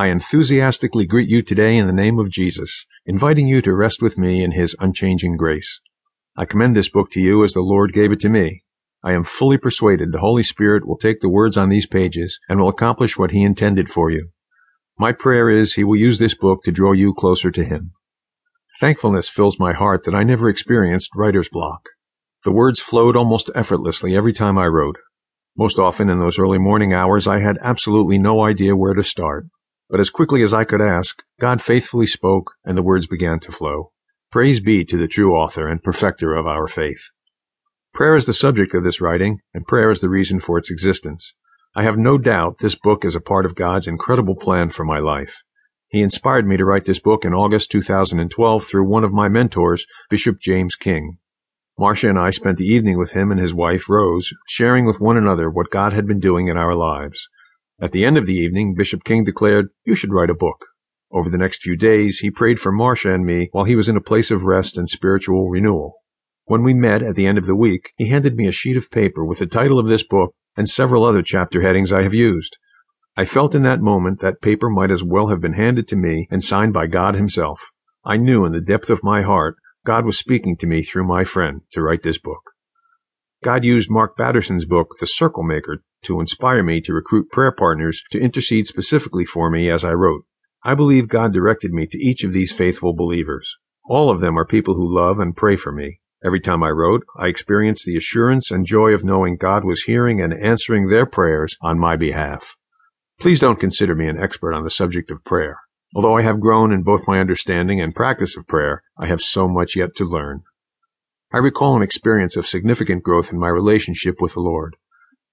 I enthusiastically greet you today in the name of Jesus, inviting you to rest with me in His unchanging grace. I commend this book to you as the Lord gave it to me. I am fully persuaded the Holy Spirit will take the words on these pages and will accomplish what He intended for you. My prayer is He will use this book to draw you closer to Him. Thankfulness fills my heart that I never experienced writer's block. The words flowed almost effortlessly every time I wrote. Most often in those early morning hours I had absolutely no idea where to start. But as quickly as I could ask, God faithfully spoke, and the words began to flow. Praise be to the true author and perfecter of our faith. Prayer is the subject of this writing, and prayer is the reason for its existence. I have no doubt this book is a part of God's incredible plan for my life. He inspired me to write this book in August 2012 through one of my mentors, Bishop James King. Marcia and I spent the evening with him and his wife, Rose, sharing with one another what God had been doing in our lives. At the end of the evening, Bishop King declared, "You should write a book." Over the next few days, he prayed for Marcia and me while he was in a place of rest and spiritual renewal. When we met at the end of the week, he handed me a sheet of paper with the title of this book and several other chapter headings I have used. I felt in that moment that paper might as well have been handed to me and signed by God Himself. I knew in the depth of my heart, God was speaking to me through my friend to write this book. God used Mark Batterson's book, The Circle Maker, to inspire me to recruit prayer partners to intercede specifically for me as I wrote. I believe God directed me to each of these faithful believers. All of them are people who love and pray for me. Every time I wrote, I experienced the assurance and joy of knowing God was hearing and answering their prayers on my behalf. Please don't consider me an expert on the subject of prayer. Although I have grown in both my understanding and practice of prayer, I have so much yet to learn. I recall an experience of significant growth in my relationship with the Lord.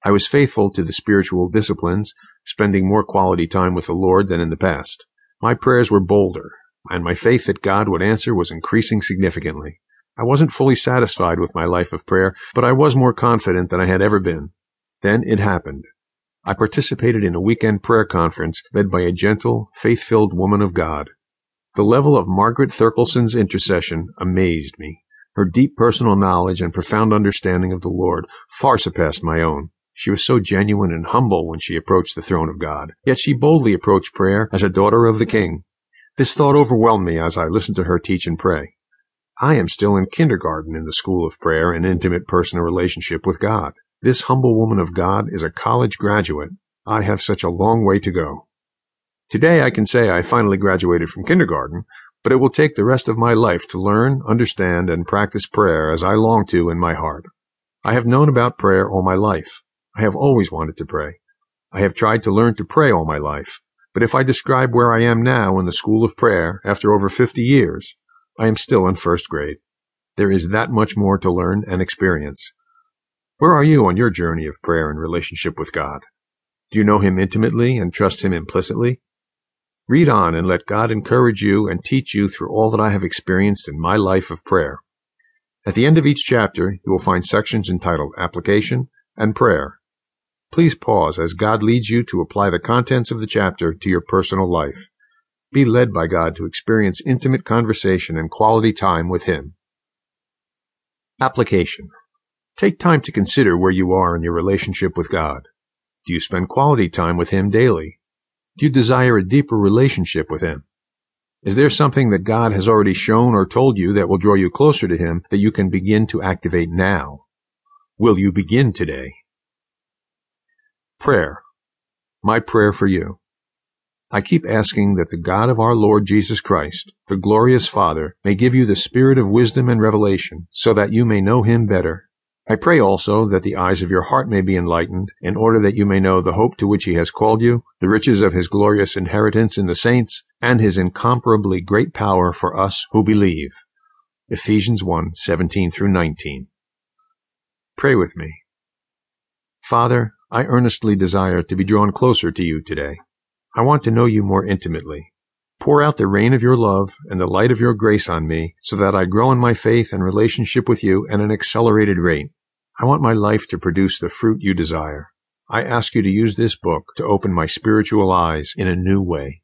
I was faithful to the spiritual disciplines, spending more quality time with the Lord than in the past. My prayers were bolder, and my faith that God would answer was increasing significantly. I wasn't fully satisfied with my life of prayer, but I was more confident than I had ever been. Then it happened. I participated in a weekend prayer conference led by a gentle, faith-filled woman of God. The level of Margaret Therkelsen's intercession amazed me. Her deep personal knowledge and profound understanding of the Lord far surpassed my own. She was so genuine and humble when she approached the throne of God, yet she boldly approached prayer as a daughter of the King. This thought overwhelmed me as I listened to her teach and pray. I am still in kindergarten in the school of prayer and intimate personal relationship with God. This humble woman of God is a college graduate. I have such a long way to go. Today I can say I finally graduated from kindergarten, but it will take the rest of my life to learn, understand, and practice prayer as I long to in my heart. I have known about prayer all my life. I have always wanted to pray. I have tried to learn to pray all my life. But if I describe where I am now in the school of prayer after over 50 years, I am still in first grade. There is that much more to learn and experience. Where are you on your journey of prayer and relationship with God? Do you know Him intimately and trust Him implicitly? Read on and let God encourage you and teach you through all that I have experienced in my life of prayer. At the end of each chapter, you will find sections entitled Application and Prayer. Please pause as God leads you to apply the contents of the chapter to your personal life. Be led by God to experience intimate conversation and quality time with Him. Application. Take time to consider where you are in your relationship with God. Do you spend quality time with Him daily? Do you desire a deeper relationship with Him? Is there something that God has already shown or told you that will draw you closer to Him that you can begin to activate now? Will you begin today? Prayer. My prayer for you. I keep asking that the God of our Lord Jesus Christ, the glorious Father, may give you the spirit of wisdom and revelation so that you may know Him better. I pray also that the eyes of your heart may be enlightened, in order that you may know the hope to which He has called you, the riches of His glorious inheritance in the saints, and His incomparably great power for us who believe. Ephesians 1:17-19. Pray with me. Father, I earnestly desire to be drawn closer to You today. I want to know You more intimately. Pour out the rain of Your love and the light of Your grace on me so that I grow in my faith and relationship with You at an accelerated rate. I want my life to produce the fruit You desire. I ask You to use this book to open my spiritual eyes in a new way.